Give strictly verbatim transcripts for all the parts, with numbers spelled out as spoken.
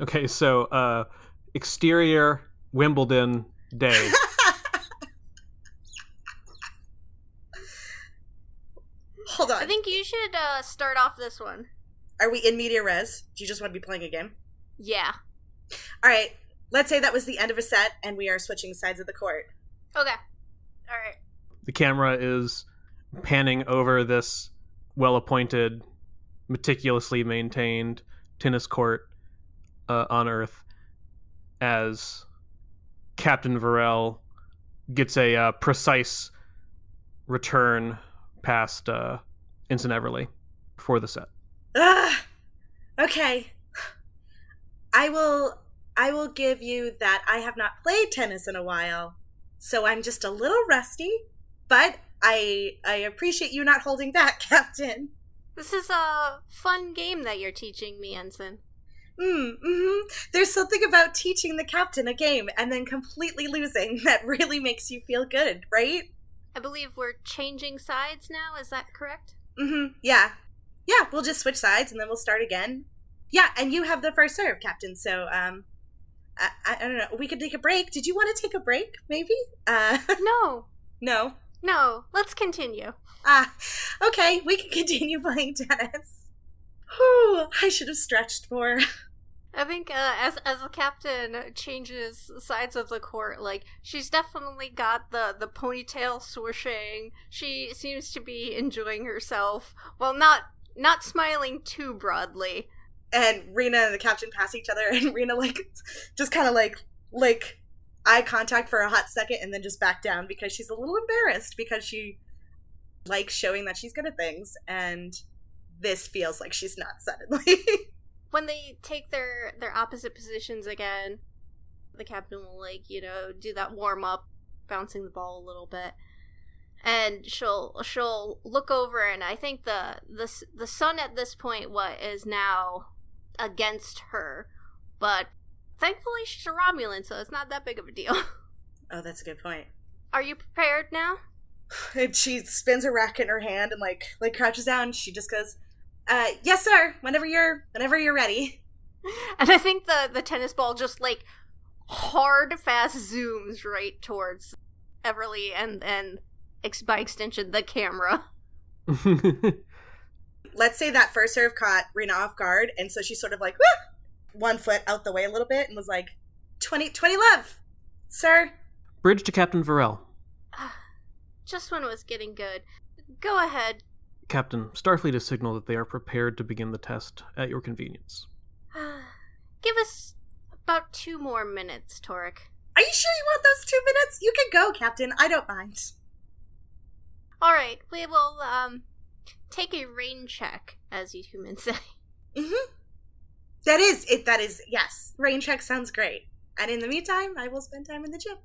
Okay, so uh, exterior Wimbledon day. Hold on. I think you should uh, start off this one. Are we in media res? Do you just want to be playing a game? Yeah. All right. Let's say that was the end of a set, and we are switching sides of the court. Okay. All right. The camera is panning over this well-appointed, meticulously maintained tennis court uh, on Earth as Captain Varel gets a uh, precise return past uh, Ensign Everly for the set. Ah, okay. I will. I will give you that I have not played tennis in a while, so I'm just a little rusty. But I I appreciate you not holding back, Captain. This is a fun game that you're teaching me, Ensign. Mm, mm-hmm. There's something about teaching the captain a game and then completely losing that really makes you feel good, right? I believe we're changing sides now, is that correct? Mm-hmm, yeah. Yeah, we'll just switch sides and then we'll start again. Yeah, and you have the first serve, Captain, so, um, I, I don't know, we could take a break. Did you want to take a break, maybe? Uh, no. No? No, let's continue. Ah, okay, we can continue playing tennis. Whew, I should have stretched more. I think uh, as as the captain changes sides of the court, like, she's definitely got the, the ponytail swooshing. She seems to be enjoying herself, while not, not smiling too broadly. And Rena and the captain pass each other, and Rena, like, just kind of, like, like... eye contact for a hot second and then just back down because she's a little embarrassed because she likes showing that she's good at things and this feels like she's not suddenly. When they take their, their opposite positions again, the captain will, like, you know, do that warm-up, bouncing the ball a little bit. And she'll she'll look over, and I think the the, the sun at this point what is now against her, but thankfully, she's a Romulan, so it's not that big of a deal. Oh, that's a good point. Are you prepared now? And she spins a racket in her hand and, like, like crouches down. She just goes, uh, yes, sir, whenever you're whenever you're ready. And I think the, the tennis ball just, like, hard, fast zooms right towards Everly and, and ex- by extension, the camera. Let's say that first serve caught Rena off guard, and so she's sort of like, wah! One foot out the way a little bit and was like, twenty, twenty love, sir. Bridge to Captain Varel. Uh, just when it was getting good. Go ahead. Captain, Starfleet has signaled that they are prepared to begin the test at your convenience. Uh, give us about two more minutes, Torek. Are you sure you want those two minutes? You can go, Captain. I don't mind. All right, we will um take a rain check, as you humans say. Mm-hmm. That is it. That is, yes. Rain check sounds great. And in the meantime, I will spend time in the gym.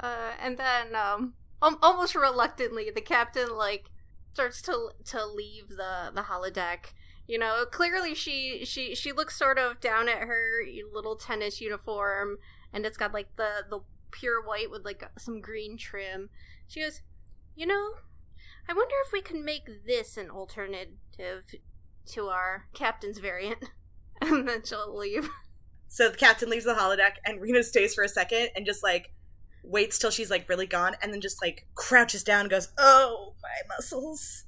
Uh, and then, um, almost reluctantly, the captain, like, starts to to leave the, the holodeck. You know, clearly she, she, she looks sort of down at her little tennis uniform, and it's got, like, the, the pure white with, like, some green trim. She goes, you know, I wonder if we can make this an alternative to our captain's variant. And then she'll leave. So the captain leaves the holodeck, and Rena stays for a second and just, like, waits till she's, like, really gone, and then just, like, crouches down and goes, oh, my muscles.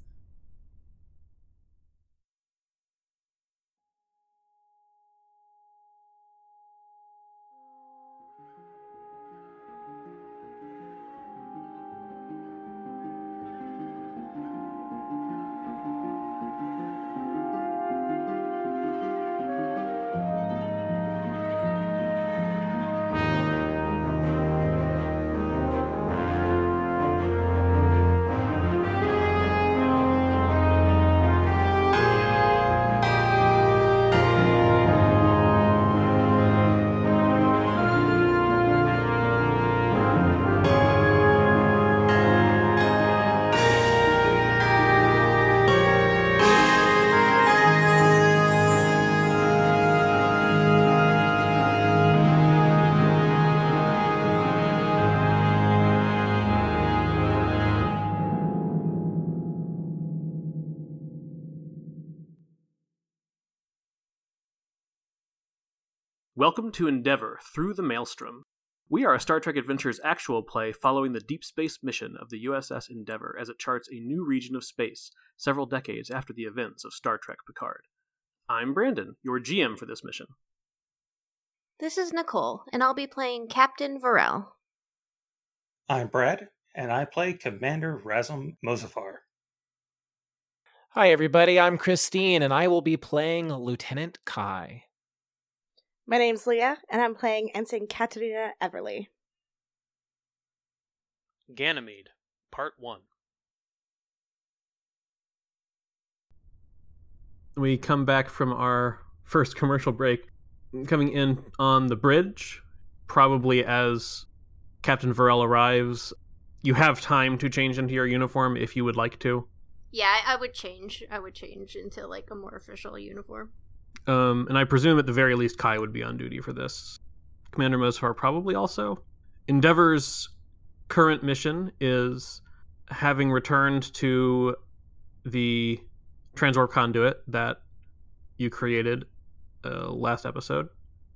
Welcome to Endeavor Through the Maelstrom. We are a Star Trek Adventures actual play following the deep space mission of the U S S Endeavor as it charts a new region of space several decades after the events of Star Trek Picard. I'm Brandon, your G M for this mission. This is Nicole, and I'll be playing Captain Varel. I'm Brad, and I play Commander Razum Mozafar. Hi everybody, I'm Christine, and I will be playing Lieutenant Kai. My name's Leah, and I'm playing Ensign Everly. Ganymede, Part one. We come back from our first commercial break, coming in on the bridge, probably as Captain Varel arrives. You have time to change into your uniform if you would like to. Yeah, I would change. I would change into, like, a more official uniform. Um, and I presume at the very least Kai would be on duty for this. Commander Mozafar probably also. Endeavor's current mission is, having returned to the transwarp conduit that you created uh, last episode,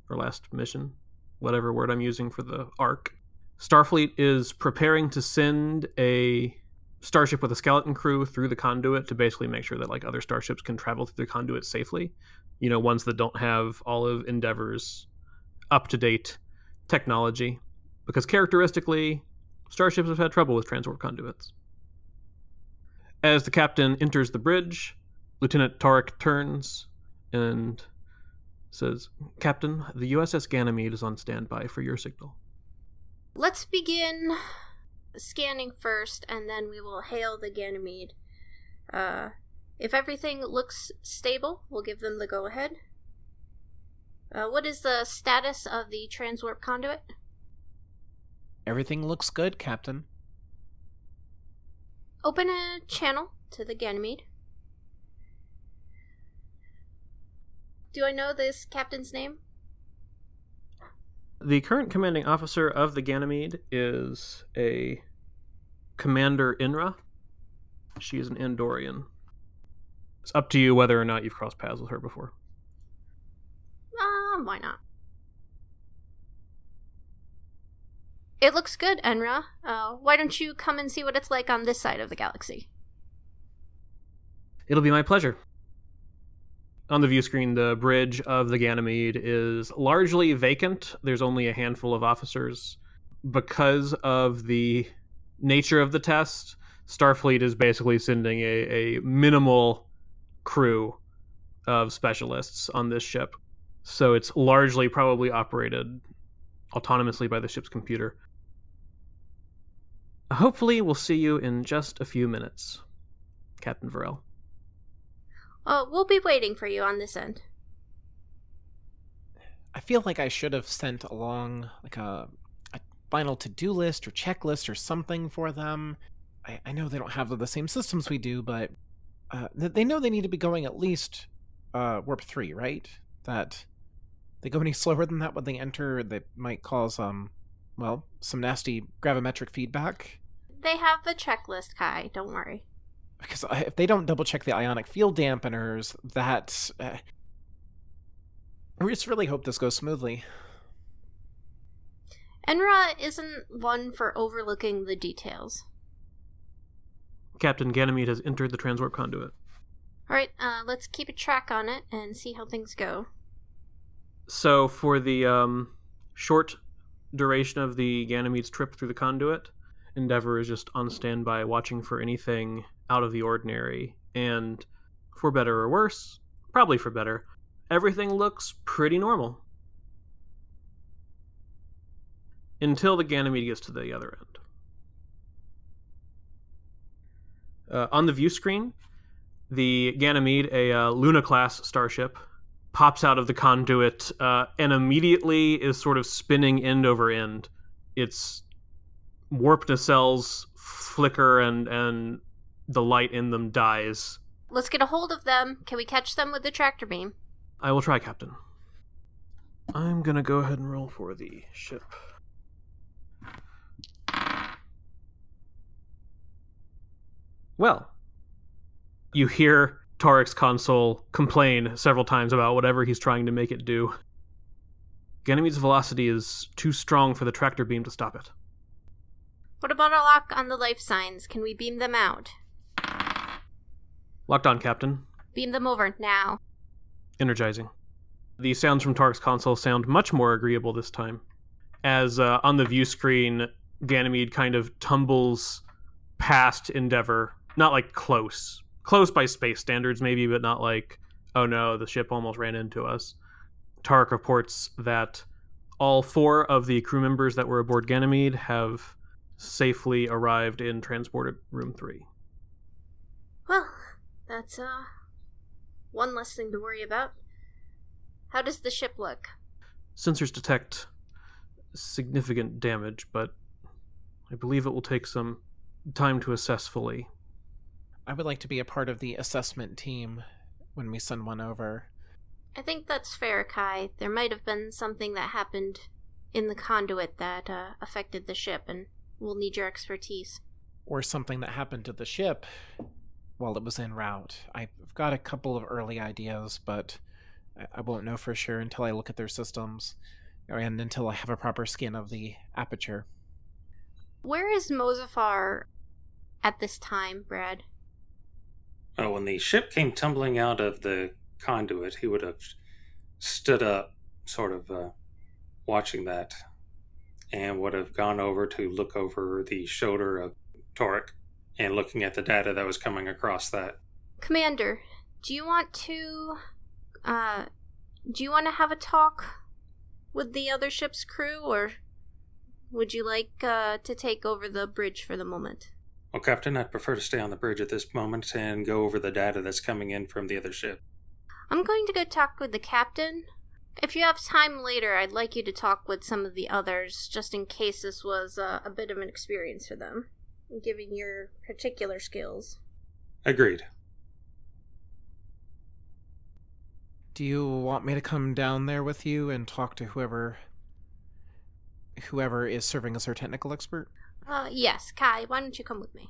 or last mission, whatever word I'm using for the arc, Starfleet is preparing to send a starship with a skeleton crew through the conduit to basically make sure that, like, other starships can travel through the conduit safely. You know, ones that don't have all of Endeavor's up-to-date technology. Because characteristically, starships have had trouble with transwarp conduits. As the captain enters the bridge, Lieutenant Torek turns and says, "Captain, the U S S Ganymede is on standby for your signal." Let's begin scanning first, and then we will hail the Ganymede. Uh... If everything looks stable, we'll give them the go-ahead. Uh, what is the status of the transwarp conduit? Everything looks good, Captain. Open a channel to the Ganymede. Do I know this captain's name? The current commanding officer of the Ganymede is a Commander Inra. She is an Andorian. It's up to you whether or not you've crossed paths with her before. Um, uh, why not? It looks good, Enra. Uh, why don't you come and see what it's like on this side of the galaxy? It'll be my pleasure. On the view screen, the bridge of the Ganymede is largely vacant. There's only a handful of officers. Because of the nature of the test, Starfleet is basically sending a, a minimal crew of specialists on this ship, so it's largely probably operated autonomously by the ship's computer. Hopefully we'll see you in just a few minutes, Captain Varel. Uh, we'll be waiting for you on this end. I feel like I should have sent along like a, a final to-do list or checklist or something for them. I, I know they don't have the same systems we do, but Uh, they know they need to be going at least uh, warp three, right? That they go any slower than that when they enter, they might cause, um, well, some nasty gravimetric feedback. They have the checklist, Kai. Don't worry. Because if they don't double-check the ionic field dampeners, that Uh, we just really hope this goes smoothly. Enra isn't one for overlooking the details. Captain, Ganymede has entered the transwarp conduit. All right, uh, let's keep a track on it and see how things go. So for the um, short duration of the Ganymede's trip through the conduit, Endeavor is just on standby watching for anything out of the ordinary. And for better or worse, probably for better, everything looks pretty normal. Until the Ganymede gets to the other end. Uh, on the view screen, the Ganymede, a uh, Luna-class starship, pops out of the conduit uh, and immediately is sort of spinning end over end. Its warp nacelles flicker and, and the light in them dies. Let's get a hold of them. Can we catch them with the tractor beam? I will try, Captain. I'm going to go ahead and roll for the ship. Well, you hear Tarek's console complain several times about whatever he's trying to make it do. Ganymede's velocity is too strong for the tractor beam to stop it. What about our lock on the life signs? Can we beam them out? Locked on, Captain. Beam them over, now. Energizing. The sounds from Torek's console sound much more agreeable this time, as uh, on the view screen, Ganymede kind of tumbles past Endeavor. Not, like, close. Close by space standards, maybe, but not like, oh no, the ship almost ran into us. Torek reports that all four of the crew members that were aboard Ganymede have safely arrived in transported room three. Well, that's uh, one less thing to worry about. How does the ship look? Sensors detect significant damage, but I believe it will take some time to assess fully. I would like to be a part of the assessment team when we send one over. I think that's fair, Kai. There might have been something that happened in the conduit that uh, affected the ship, and we'll need your expertise. Or something that happened to the ship while it was en route. I've got a couple of early ideas, but I won't know for sure until I look at their systems and until I have a proper scan of the aperture. Where is Mozafar at this time, Brad? Oh, when the ship came tumbling out of the conduit, he would have stood up, sort of uh, watching that, and would have gone over to look over the shoulder of Torek and looking at the data that was coming across that. Commander, do you want to... Uh, do you want to have a talk with the other ship's crew, or would you like uh, to take over the bridge for the moment? Well, Captain, I'd prefer to stay on the bridge at this moment and go over the data that's coming in from the other ship. I'm going to go talk with the captain. If you have time later, I'd like you to talk with some of the others, just in case this was uh, a bit of an experience for them, given your particular skills. Agreed. Do you want me to come down there with you and talk to whoever whoever is serving as our technical expert? Uh, yes, Kai, why don't you come with me?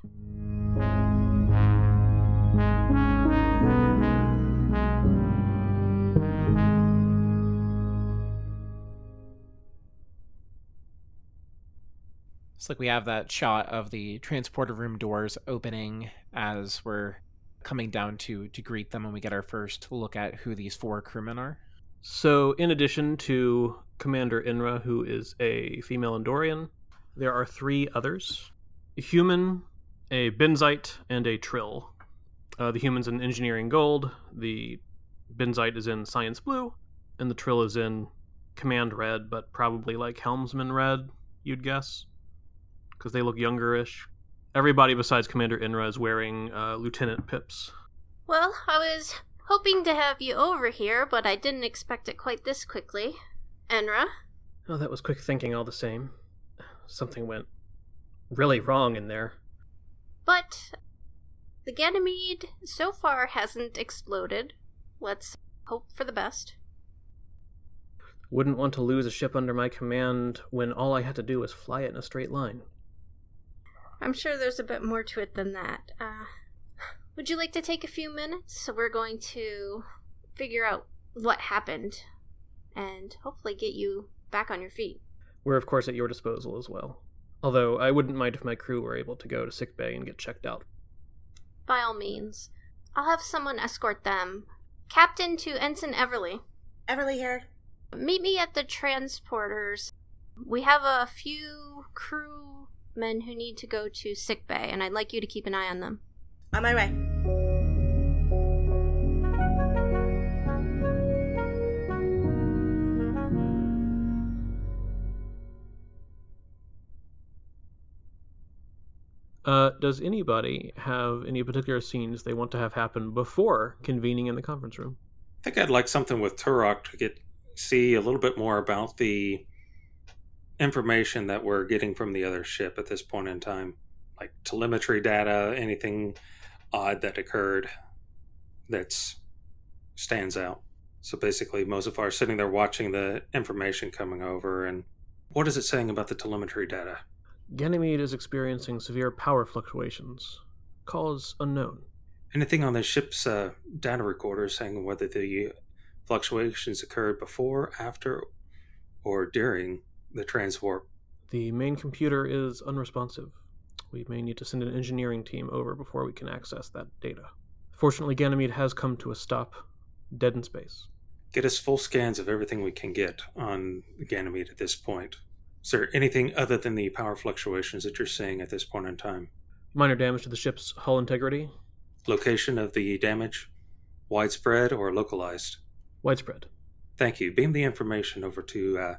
It's like we have that shot of the transporter room doors opening as we're coming down to, to greet them when we get our first look at who these four crewmen are. So in addition to Commander Inra, who is a female Andorian, there are three others. A human, a Benzite, and a Trill. Uh, the human's in engineering gold, the Benzite is in science blue, and the Trill is in command red, but probably like helmsman red, you'd guess, because they look younger-ish. Everybody besides Commander Inra is wearing uh, Lieutenant Pips. Well, I was hoping to have you over here, but I didn't expect it quite this quickly. Inra? Oh, that was quick thinking all the same. Something went really wrong in there. But the Ganymede so far hasn't exploded. Let's hope for the best. Wouldn't want to lose a ship under my command when all I had to do was fly it in a straight line. I'm sure there's a bit more to it than that. Uh, would you like to take a few minutes? So we're going to figure out what happened and hopefully get you back on your feet. We're, of course, at your disposal as well. Although I wouldn't mind if my crew were able to go to sickbay and get checked out. By all means. I'll have someone escort them. Captain to Ensign Everly. Everly here. Meet me at the transporters. We have a few crew men who need to go to sickbay, and I'd like you to keep an eye on them. On my way. Uh, does anybody have any particular scenes they want to have happen before convening in the conference room? I think I'd like something with Torek to get see a little bit more about the information that we're getting from the other ship at this point in time, like telemetry data, anything odd that occurred that stands out. So basically, Mozafar is sitting there watching the information coming over, and what is it saying about the telemetry data? Ganymede is experiencing severe power fluctuations. Cause unknown. Anything on the ship's uh, data recorder saying whether the fluctuations occurred before, after, or during the transwarp. The main computer is unresponsive. We may need to send an engineering team over before we can access that data. Fortunately, Ganymede has come to a stop, dead in space. Get us full scans of everything we can get on Ganymede at this point. Is there anything other than the power fluctuations that you're seeing at this point in time? Minor damage to the ship's hull integrity. Location of the damage? Widespread or localized? Widespread. Thank you. Beam the information over to uh,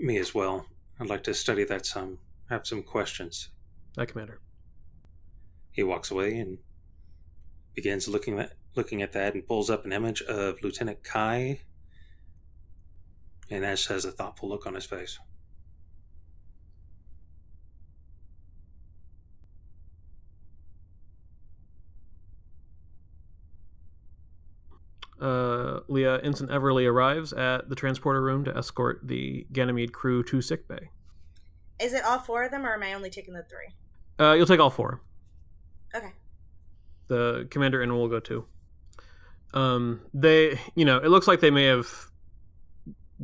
me as well. I'd like to study that some. Have some questions. Aye, Commander. He walks away and begins looking at looking at that and pulls up an image of Lieutenant Kai. And Ash has a thoughtful look on his face. Uh, Leah, Ensign Everly arrives at the transporter room to escort the Ganymede crew to sickbay. Is it all four of them, or am I only taking the three? Uh, you'll take all four. Okay. The Commander Inra will go too. Um, they, you know, it looks like they may have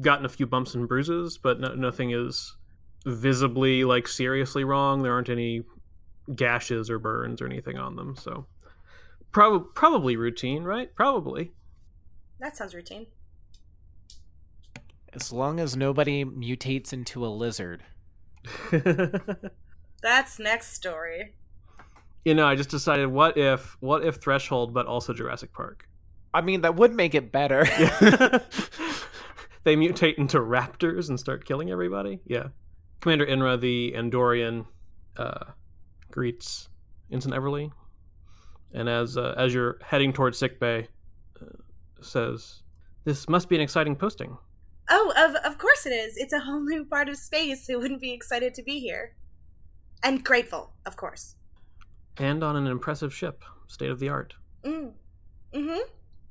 gotten a few bumps and bruises, but no, nothing is visibly, like, seriously wrong. There aren't any gashes or burns or anything on them, so Pro- probably routine, right? Probably. That sounds routine. As long as nobody mutates into a lizard. That's next story. You know, I just decided, what if what if Threshold, but also Jurassic Park? I mean, that would make it better. Yeah. They mutate into raptors and start killing everybody? Yeah. Commander Inra, the Andorian, uh, greets Ensign Everly. And as uh, as you're heading towards sickbay, uh, says, "This must be an exciting posting." Oh, of of course it is. It's a whole new part of space. Who wouldn't be excited to be here? And grateful, of course. And on an impressive ship, state of the art. Mm. Mm-hmm.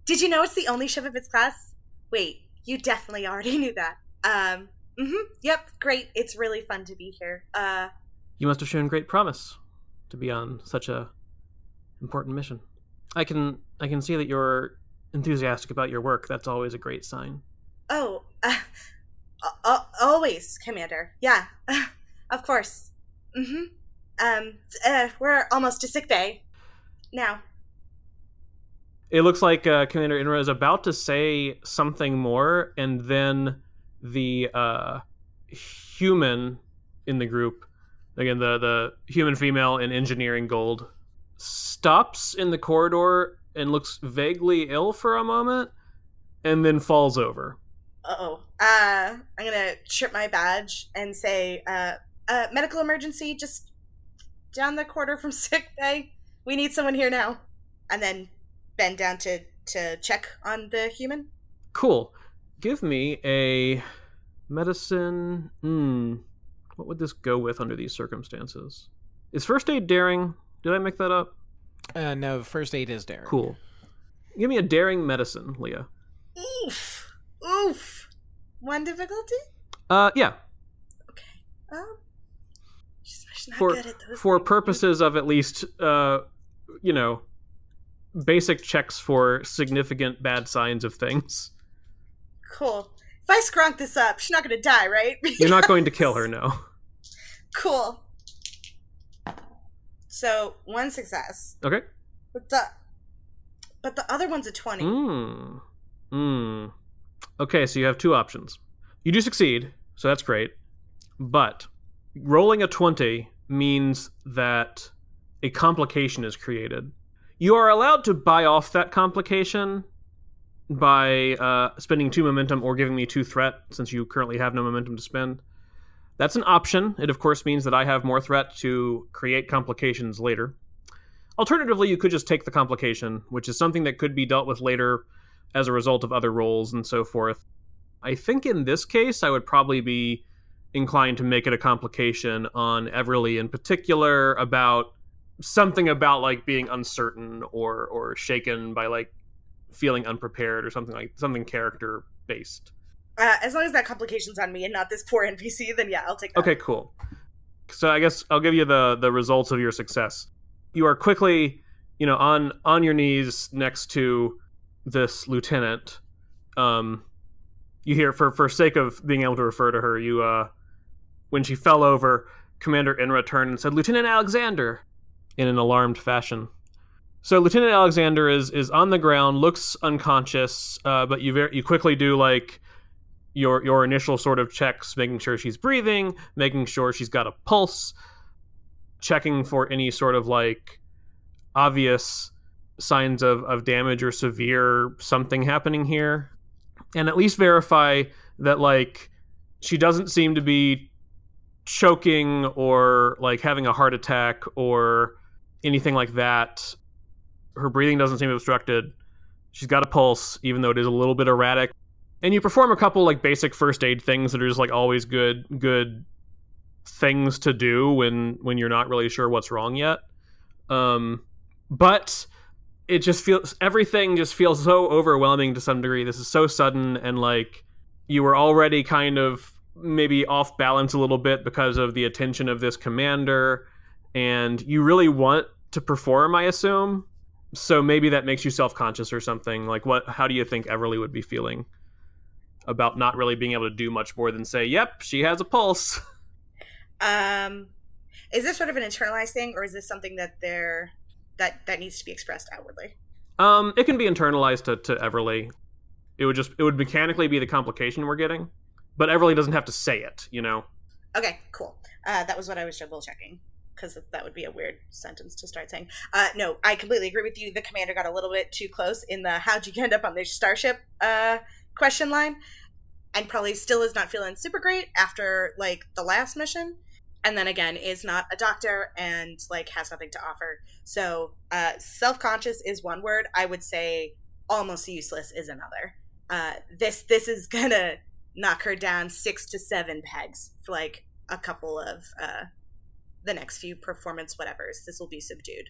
Did you know it's the only ship of its class? Wait, you definitely already knew that. Um, mm-hmm. Yep, great. It's really fun to be here. Uh, you must have shown great promise to be on such a important mission. I can I can see that you're enthusiastic about your work. That's always a great sign. Oh, uh, uh, always, Commander. Yeah, uh, of course. Mm-hmm. Um, uh, we're almost to sickbay now. It looks like uh, Commander Inra is about to say something more, and then the uh, human in the group, again, the, the human female in engineering gold, stops in the corridor and looks vaguely ill for a moment, and then falls over. Uh-oh. Uh, I'm gonna trip my badge and say, uh, uh, medical emergency, just down the corridor from sickbay. We need someone here now. And then bend down to, to check on the human. Cool. Give me a medicine. Hmm. What would this go with under these circumstances? Is first aid daring? Did I make that up? Uh, no, first aid is daring. Cool. Give me a daring medicine, Leah. Oof. Oof. One difficulty? Uh, yeah. Okay. Um, she's not for, good at those For things. Purposes of at least, uh, you know, basic checks for significant bad signs of things. Cool. If I scrunk this up, she's not going to die, right? Because... You're not going to kill her, no. Cool. So, one success. Okay. But the but the other one's a twenty. Mm. Mm. Okay, so you have two options. You do succeed, so that's great. But rolling a twenty means that a complication is created. You are allowed to buy off that complication by uh, spending two momentum or giving me two threat, since you currently have no momentum to spend. That's an option. It, of course, means that I have more threat to create complications later. Alternatively, you could just take the complication, which is something that could be dealt with later as a result of other rolls and so forth. I think in this case, I would probably be inclined to make it a complication on Everly in particular, about something about like being uncertain or or shaken by like feeling unprepared or something like something character based. Uh, as long as that complication's on me and not this poor N P C, then yeah, I'll take that. Okay, cool. So I guess I'll give you the, the results of your success. You are quickly, you know, on, on your knees next to this lieutenant, um, you hear, for, for sake of being able to refer to her, you, uh, when she fell over, Commander Inra turned and said, "Lieutenant Alexander," in an alarmed fashion. So Lieutenant Alexander is, is on the ground, looks unconscious, uh, but you very, you quickly do like your your initial sort of checks, making sure she's breathing, making sure she's got a pulse, checking for any sort of like obvious signs of, of damage or severe something happening here, and at least verify that like she doesn't seem to be choking or like having a heart attack or anything like that. Her breathing doesn't seem obstructed. She's got a pulse, even though it is a little bit erratic. And you perform a couple like basic first aid things that are just like always good good things to do when when you're not really sure what's wrong yet. Um, but it just feels everything just feels so overwhelming to some degree. This is so sudden, and like you were already kind of maybe off balance a little bit because of the attention of this commander, and you really want to perform, I assume. So maybe that makes you self-conscious or something. Like, what? How do you think Everly would be feeling about not really being able to do much more than say, "Yep, she has a pulse"? Um, is this sort of an internalized thing, or is this something that they're that that needs to be expressed outwardly? Um, it can be internalized to, to Everly. It would just it would mechanically be the complication we're getting, but Everly doesn't have to say it, you know. Okay, cool. Uh, that was what I was double checking, because that would be a weird sentence to start saying. Uh, no, I completely agree with you. The commander got a little bit too close in the "how'd you end up on this starship" uh, question line, and probably still is not feeling super great after, like, the last mission, and then, again, is not a doctor and, like, has nothing to offer. So uh, self-conscious is one word. I would say almost useless is another. Uh, this this is going to knock her down six to seven pegs for, like, a couple of... Uh, the next few performance whatevers. This will be subdued.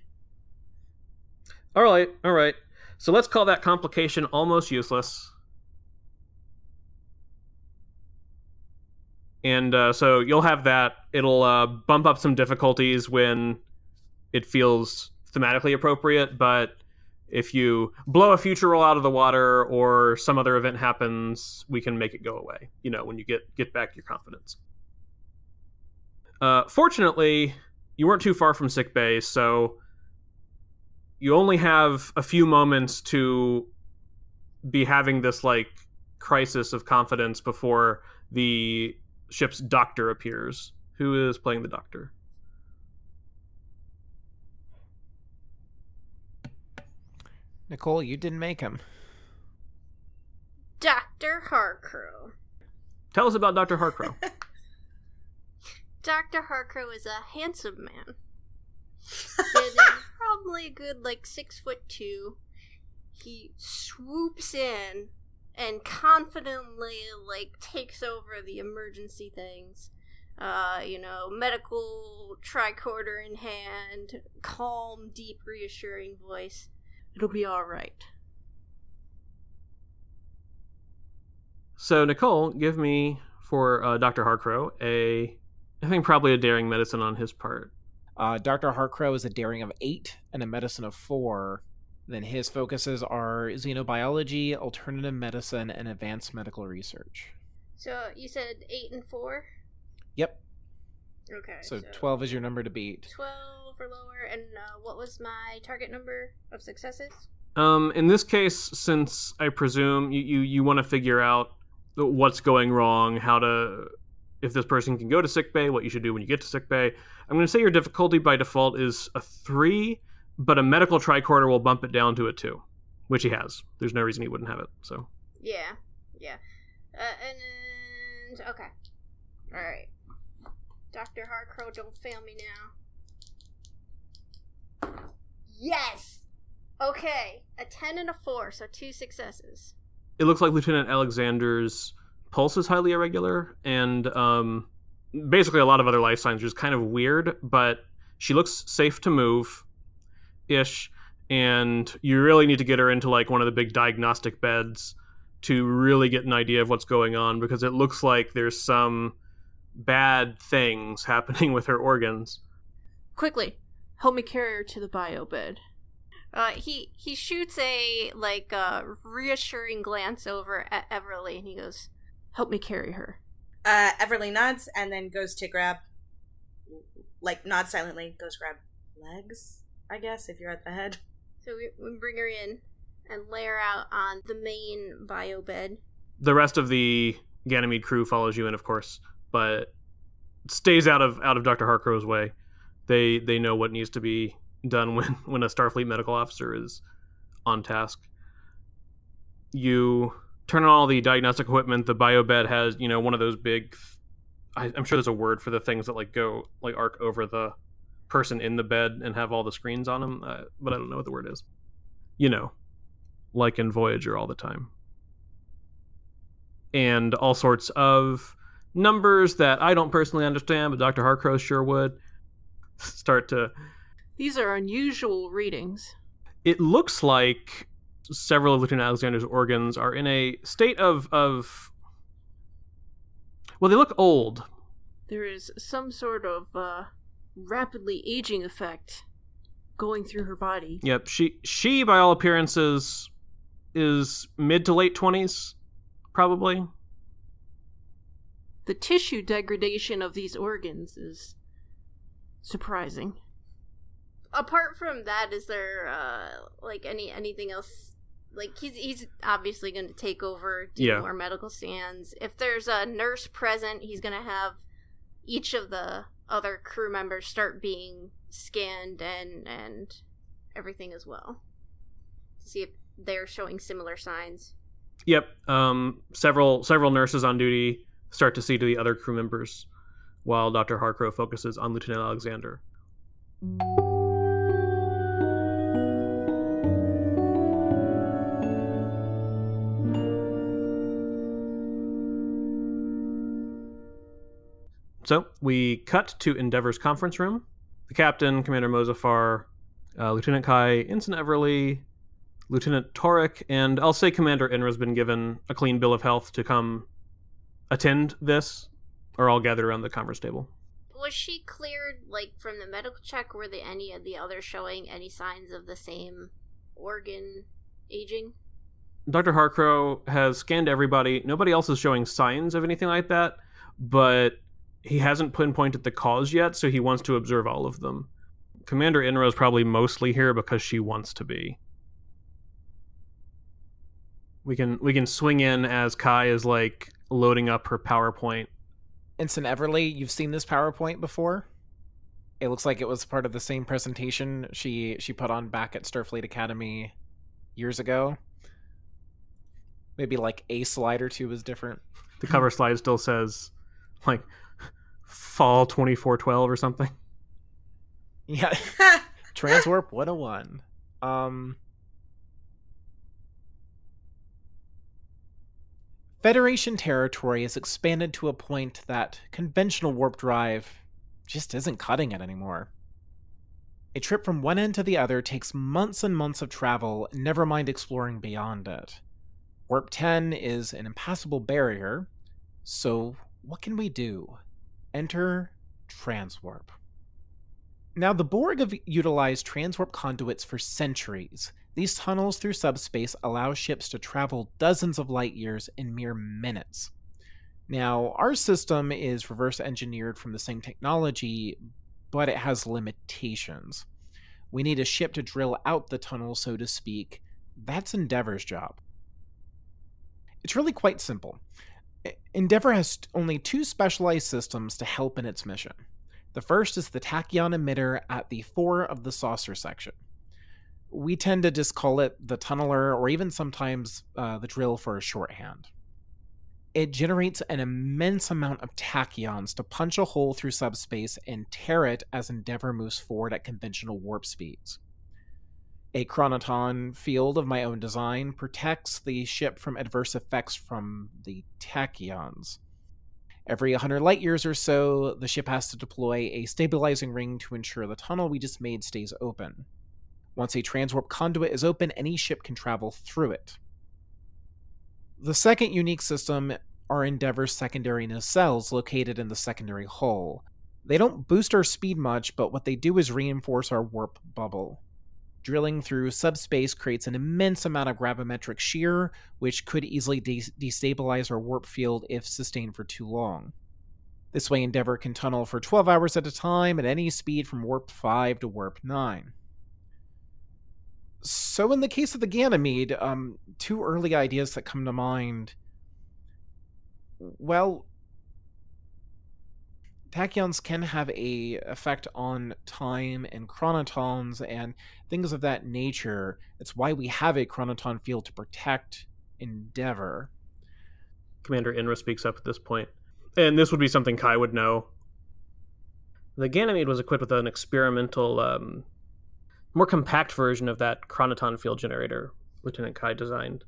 All right, all right. So let's call that complication almost useless. And uh, so you'll have that. It'll uh, bump up some difficulties when it feels thematically appropriate, but if you blow a future roll out of the water or some other event happens, we can make it go away, you know, when you get, get back your confidence. Uh, fortunately, you weren't too far from sickbay, so you only have a few moments to be having this, like, crisis of confidence before the ship's doctor appears. Who is playing the doctor? Nicole, you didn't make him. Doctor Harcrow. Tell us about Doctor Harcrow. Doctor Harcrow is a handsome man. And probably a good, like, six foot two. He swoops in and confidently, like, takes over the emergency things. Uh, you know, medical tricorder in hand, calm, deep, reassuring voice. It'll be all right. So, Nicole, give me, for uh, Doctor Harcrow, a... I think probably a daring medicine on his part. Uh, Doctor Harcrow is a daring of eight and a medicine of four. Then his focuses are xenobiology, alternative medicine, and advanced medical research. So you said eight and four? Yep. Okay. So, so twelve is your number to beat. twelve or lower, and uh, what was my target number of successes? Um, in this case, since I presume you, you, you want to figure out what's going wrong, how to... if this person can go to sickbay, what you should do when you get to sickbay. I'm going to say your difficulty by default is a three, but a medical tricorder will bump it down to a two, which he has. There's no reason he wouldn't have it, so. Yeah, yeah. Uh, and, and, okay. All right. Doctor Harcrow, don't fail me now. Yes! Okay, a ten and a four, so two successes. It looks like Lieutenant Alexander's pulse is highly irregular, and um, basically a lot of other life signs are just kind of weird, but she looks safe to move-ish, and you really need to get her into, like, one of the big diagnostic beds to really get an idea of what's going on, because it looks like there's some bad things happening with her organs. Quickly, help me carry her to the bio bed. Uh, he, he shoots a, like, uh, reassuring glance over at Everly, and he goes, Help me carry her. Uh, Everly nods and then goes to grab, like, nods silently, goes grab legs, I guess, if you're at the head. So we, we bring her in and lay her out on the main bio bed. The rest of the Ganymede crew follows you in, of course, but stays out of out of Doctor Harcrow's way. They they know what needs to be done when, when a Starfleet medical officer is on task. You turn on all the diagnostic equipment. The bio bed has, you know, one of those big... I, I'm sure there's a word for the things that, like, go, like, arc over the person in the bed and have all the screens on them, uh, but I don't know what the word is. You know, like in Voyager all the time. And all sorts of numbers that I don't personally understand, but Doctor Harcrow sure would start to... These are unusual readings. It looks like several of Lieutenant Alexander's organs are in a state of... of well, they look old. There is some sort of uh, rapidly aging effect going through her body. Yep, she, she, by all appearances, is mid to late twenties, probably. The tissue degradation of these organs is surprising. Apart from that, is there uh, like any anything else? Like he's he's obviously going to take over, do yeah. more medical scans. If there's a nurse present, he's going to have each of the other crew members start being scanned and and everything as well, to see if they're showing similar signs. Yep. Um. Several several nurses on duty start to see to the other crew members, while Doctor Harcrow focuses on Lieutenant Alexander. So we cut to Endeavor's conference room. The captain, Commander Mozafar, uh, Lieutenant Kai, Ensign Everly, Lieutenant Torek, and I'll say Commander Inra's been given a clean bill of health to come attend this, are all gathered around the conference table. Was she cleared, like, from the medical check? Were there any of the others showing any signs of the same organ aging? Doctor Harcrow has scanned everybody. Nobody else is showing signs of anything like that, but he hasn't pinpointed the cause yet, so he wants to observe all of them. Commander Inra is probably mostly here because she wants to be. We can we can swing in as Kai is, like, loading up her PowerPoint. Ensign Everly, you've seen this PowerPoint before. It looks like it was part of the same presentation she she put on back at Starfleet Academy years ago. Maybe like a slide or two was different. The cover slide still says, like, fall twenty-four twelve or something. Yeah. Transwarp one oh one. Um... Federation territory is expanded to a point that conventional warp drive just isn't cutting it anymore. A trip from one end to the other takes months and months of travel, never mind exploring beyond it. Warp ten is an impassable barrier, so what can we do? Enter transwarp. Now, the Borg have utilized transwarp conduits for centuries. These tunnels through subspace allow ships to travel dozens of light years in mere minutes. Now, our system is reverse engineered from the same technology, but it has limitations. We need a ship to drill out the tunnel, so to speak. That's Endeavor's job. It's really quite simple. Endeavor has only two specialized systems to help in its mission. The first is the tachyon emitter at the fore of the saucer section. We tend to just call it the tunneler, or even sometimes uh, the drill for a shorthand. It generates an immense amount of tachyons to punch a hole through subspace and tear it as Endeavor moves forward at conventional warp speeds. A chronoton field of my own design protects the ship from adverse effects from the tachyons. Every one hundred light years or so, the ship has to deploy a stabilizing ring to ensure the tunnel we just made stays open. Once a transwarp conduit is open, any ship can travel through it. The second unique system are Endeavor's secondary nacelles located in the secondary hull. They don't boost our speed much, but what they do is reinforce our warp bubble. Drilling through subspace creates an immense amount of gravimetric shear, which could easily de- destabilize our warp field if sustained for too long. This way, Endeavor can tunnel for twelve hours at a time at any speed from warp five to warp nine. So in the case of the Ganymede, um, two early ideas that come to mind. Well, tachyons can have a effect on time and chronotons and things of that nature. That's why we have a chronoton field to protect Endeavor. Commander Inra speaks up at this point, and this would be something Kai would know. The Ganymede was equipped with an experimental, um, more compact version of that chronoton field generator Lieutenant Kai designed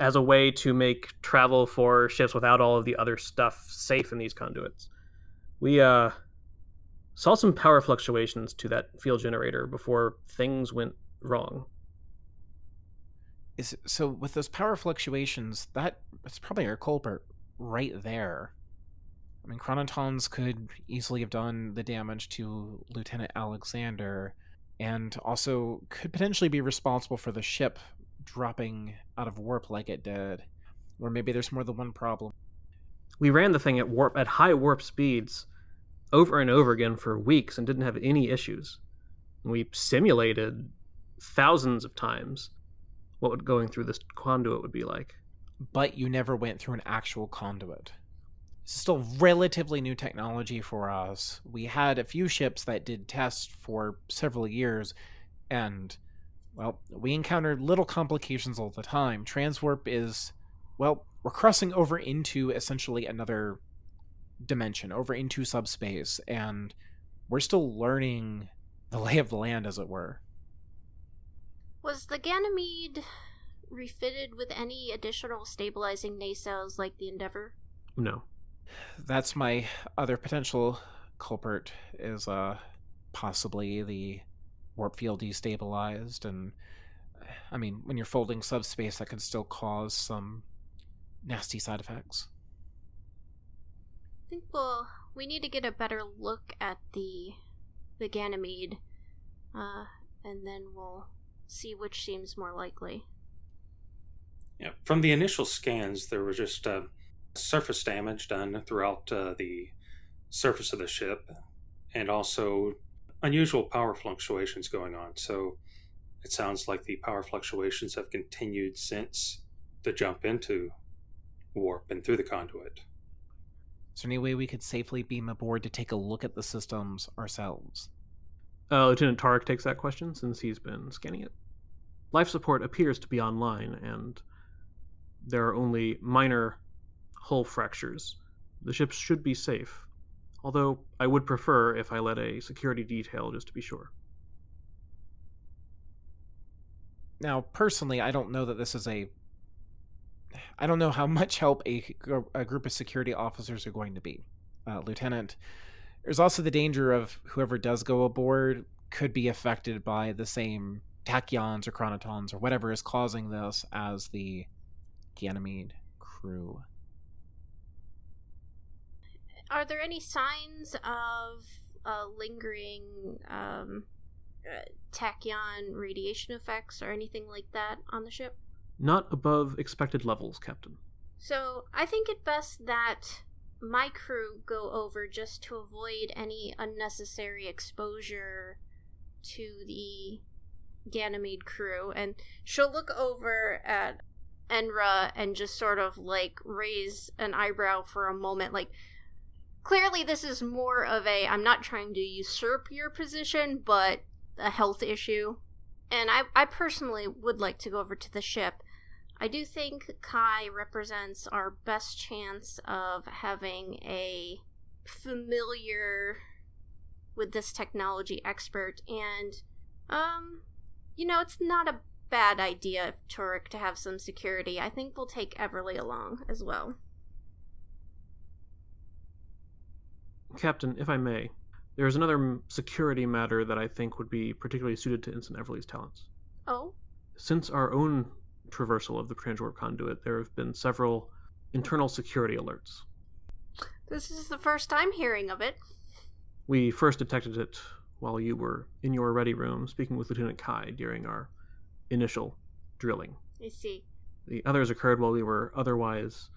as a way to make travel for ships without all of the other stuff safe in these conduits. We uh, saw some power fluctuations to that field generator before things went wrong. Is so with those power fluctuations, that it's probably our culprit right there. I mean, chronotons could easily have done the damage to Lieutenant Alexander, and also could potentially be responsible for the ship dropping out of warp like it did. Or maybe there's more than one problem. We ran the thing at warp at high warp speeds over and over again for weeks and didn't have any issues. We simulated thousands of times what going through this conduit would be like. But you never went through an actual conduit. This is still relatively new technology for us. We had a few ships that did tests for several years, and, well, we encountered little complications all the time. Transwarp is, well, we're crossing over into essentially another dimension, over into subspace, and we're still learning the lay of the land, as it were. Was the Ganymede refitted with any additional stabilizing nacelles like the Endeavor? No. That's my other potential culprit, is uh, possibly the warp field destabilized, and, I mean, when you're folding subspace, that can still cause some nasty side effects. I think we'll, we need to get a better look at the the Ganymede, uh, and then we'll see which seems more likely. Yeah, from the initial scans, there was just uh, surface damage done throughout uh, the surface of the ship, and also unusual power fluctuations going on. So it sounds like the power fluctuations have continued since the jump into warp and through the conduit. Is there any way we could safely beam aboard to take a look at the systems ourselves? Uh, Lieutenant Torek takes that question since he's been scanning it. Life support appears to be online, and there are only minor hull fractures. The ship should be safe, although I would prefer if I let a security detail just to be sure. Now, personally, I don't know that this is a I don't know how much help a, a group of security officers are going to be. Uh, Lieutenant, there's also the danger of whoever does go aboard could be affected by the same tachyons or chronotons or whatever is causing this as the Ganymede crew. Are there any signs of uh, lingering um, tachyon radiation effects or anything like that on the ship? Not above expected levels, Captain. So, I think it best that my crew go over just to avoid any unnecessary exposure to the Ganymede crew. And she'll look over at Enra and just sort of, like, raise an eyebrow for a moment. Like, clearly this is more of a, I'm not trying to usurp your position, but a health issue. And I, I personally would like to go over to the ship. I do think Kai represents our best chance of having a familiar with this technology expert. And, um, you know, it's not a bad idea, Torek, to have some security. I think we'll take Everly along as well. Captain, if I may, there's another security matter that I think would be particularly suited to Ensign Everly's talents. Oh? Since our own traversal of the transwarp conduit, there have been several internal security alerts. This is the first time hearing of it. We first detected it while you were in your ready room speaking with Lieutenant Kai during our initial drilling. I see. The others occurred while we were otherwise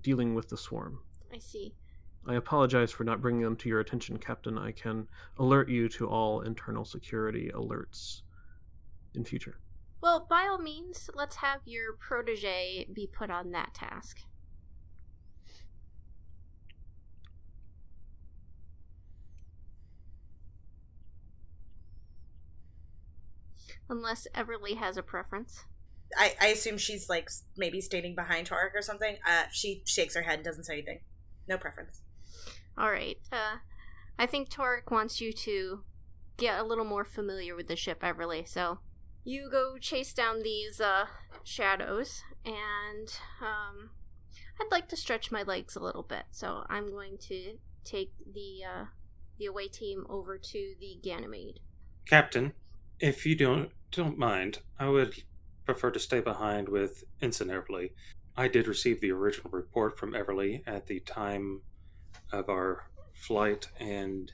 dealing with the swarm. I see. I apologize for not bringing them to your attention, Captain. I can alert you to all internal security alerts in future. Well, by all means, let's have your protege be put on that task. Unless Everly has a preference. I, I assume she's, like, maybe standing behind Torek or something. Uh, she shakes her head and doesn't say anything. No preference. All right. Uh, I think Torek wants you to get a little more familiar with the ship, Everly, so... You go chase down these uh, shadows, and um, I'd like to stretch my legs a little bit, so I'm going to take the uh, the away team over to the Ganymede. Captain, if you don't don't mind, I would prefer to stay behind with Ensign Everly. I did receive the original report from Everly at the time of our flight, and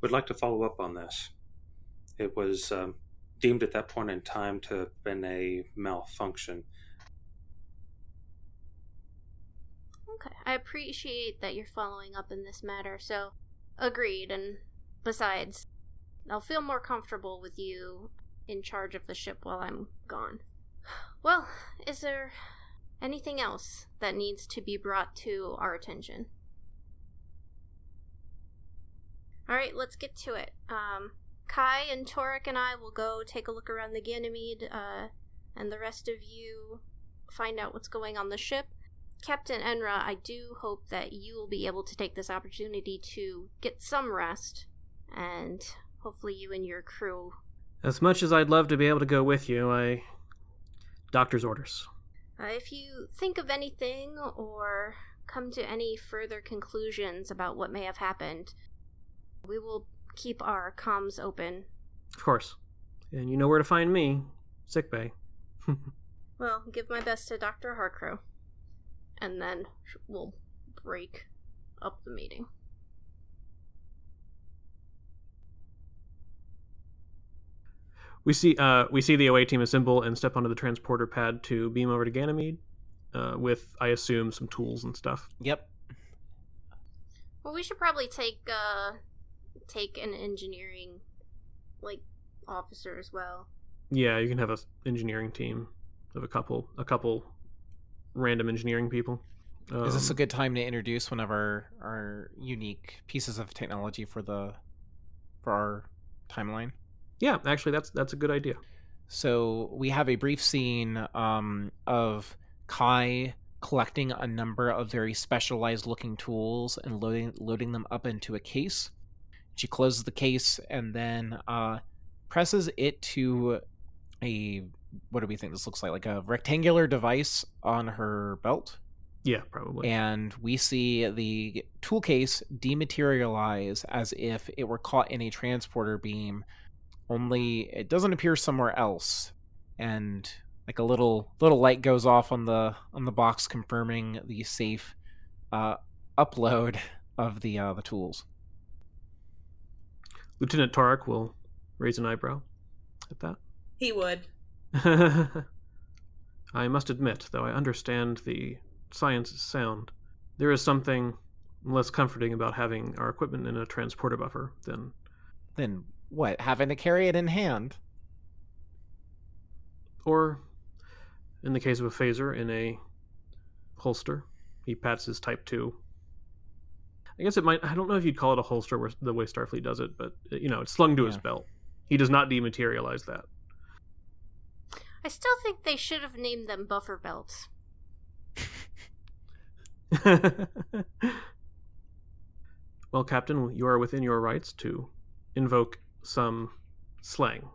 would like to follow up on this. It was... Um, deemed at that point in time to have been a malfunction. Okay, I appreciate that you're following up in this matter, so agreed, and besides, I'll feel more comfortable with you in charge of the ship while I'm gone. Well, is there anything else that needs to be brought to our attention? Alright, let's get to it. Um... Kai and Torek and I will go take a look around the Ganymede, uh, and the rest of you find out what's going on the ship. Captain Inra, I do hope that you will be able to take this opportunity to get some rest, and hopefully you and your crew... As much as I'd love to be able to go with you, I... Doctor's orders. Uh, if you think of anything, or come to any further conclusions about what may have happened, we will... keep our comms open. Of course. And you know where to find me. Sickbay. Well, give my best to Doctor Harcrow. And then we'll break up the meeting. We see uh, we see the O A team assemble and step onto the transporter pad to beam over to Ganymede uh, with, I assume, some tools and stuff. Yep. Well, we should probably take... Uh... take an engineering like officer as well. Yeah, you can have an engineering team of a couple a couple random engineering people. Um, is this a good time to introduce one of our, our unique pieces of technology for the for our timeline? Yeah, actually that's that's a good idea. So we have a brief scene um, of Kai collecting a number of very specialized looking tools and loading loading them up into a case. She closes the case and then uh, presses it to a, what do we think this looks like? Like a rectangular device on her belt? Yeah, probably. And we see the tool case dematerialize as if it were caught in a transporter beam, only it doesn't appear somewhere else. And like a little little light goes off on the on the box confirming the safe uh, upload of the uh, the tools. Lieutenant Torek will raise an eyebrow at that. He would. I must admit, though I understand the science is sound, there is something less comforting about having our equipment in a transporter buffer than... Than what? Having to carry it in hand? Or, in the case of a phaser, in a holster. He pats his Type two. I guess it might... I don't know if you'd call it a holster where, the way Starfleet does it, but, you know, it's slung to yeah. his belt. He does not dematerialize that. I still think they should have named them buffer belts. Well, Captain, you are within your rights to invoke some slang.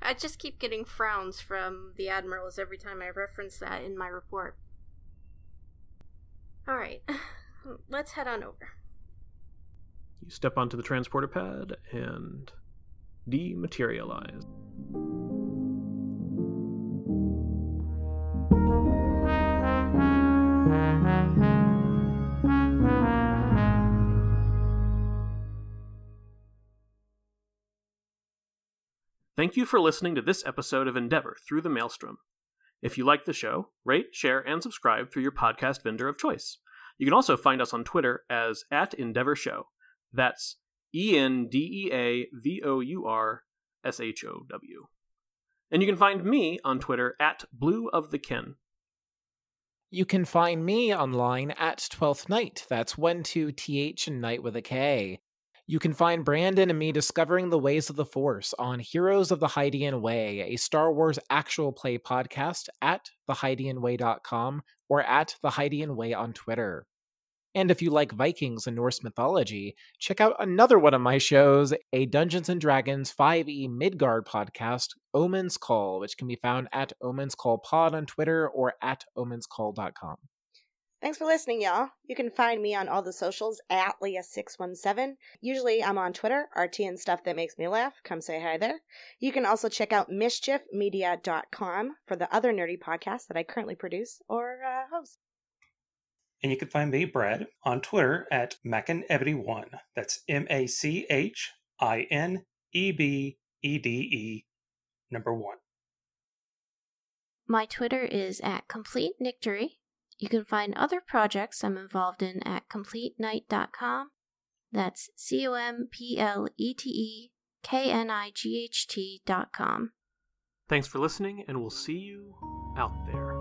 I just keep getting frowns from the admirals every time I reference that in my report. All right. Let's head on over. You step onto the transporter pad and dematerialize. Thank you for listening to this episode of Endeavor Through the Maelstrom. If you like the show, rate, share, and subscribe through your podcast vendor of choice. You can also find us on Twitter as at Endeavor Show. That's E N D E A V O U R S H O W. And you can find me on Twitter at Blue of the Ken. You can find me online at twelfth Night. That's one two T H and Night with a K. You can find Brandon and me discovering the ways of the Force on Heroes of the Hydean Way, a Star Wars actual play podcast at the hydean way dot com or at the Hydean Way on Twitter. And if you like Vikings and Norse mythology, check out another one of my shows, a Dungeons and Dragons five E Midgard podcast, Omen's Call, which can be found at Omen's Call Pod on Twitter or at omens call dot com. Thanks for listening, y'all. You can find me on all the socials at Leah six one seven. Usually I'm on Twitter, R T and stuff that makes me laugh. Come say hi there. You can also check out mischief media dot com for the other nerdy podcasts that I currently produce or uh, host. And you can find me, Brad, on Twitter at Machinebede one. That's M A C H I N E B E D E, number one. My Twitter is at Complete Nictory. You can find other projects I'm involved in at complete night dot com. That's C O M P L E T E K N I G H T dot com. Thanks for listening, and we'll see you out there.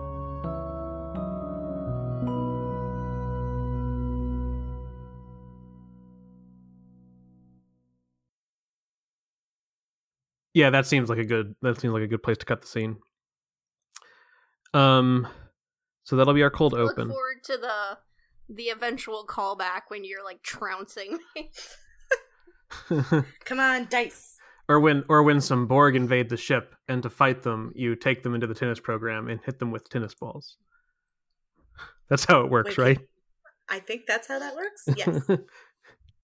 Yeah, that seems like a good that seems like a good place to cut the scene. Um So that'll be our cold Look open. Look forward to the the eventual callback when you're like trouncing me. Come on, dice. Or when or when some Borg invade the ship, and to fight them, you take them into the tennis program and hit them with tennis balls. That's how it works, Wait, right? I think that's how that works. Yes.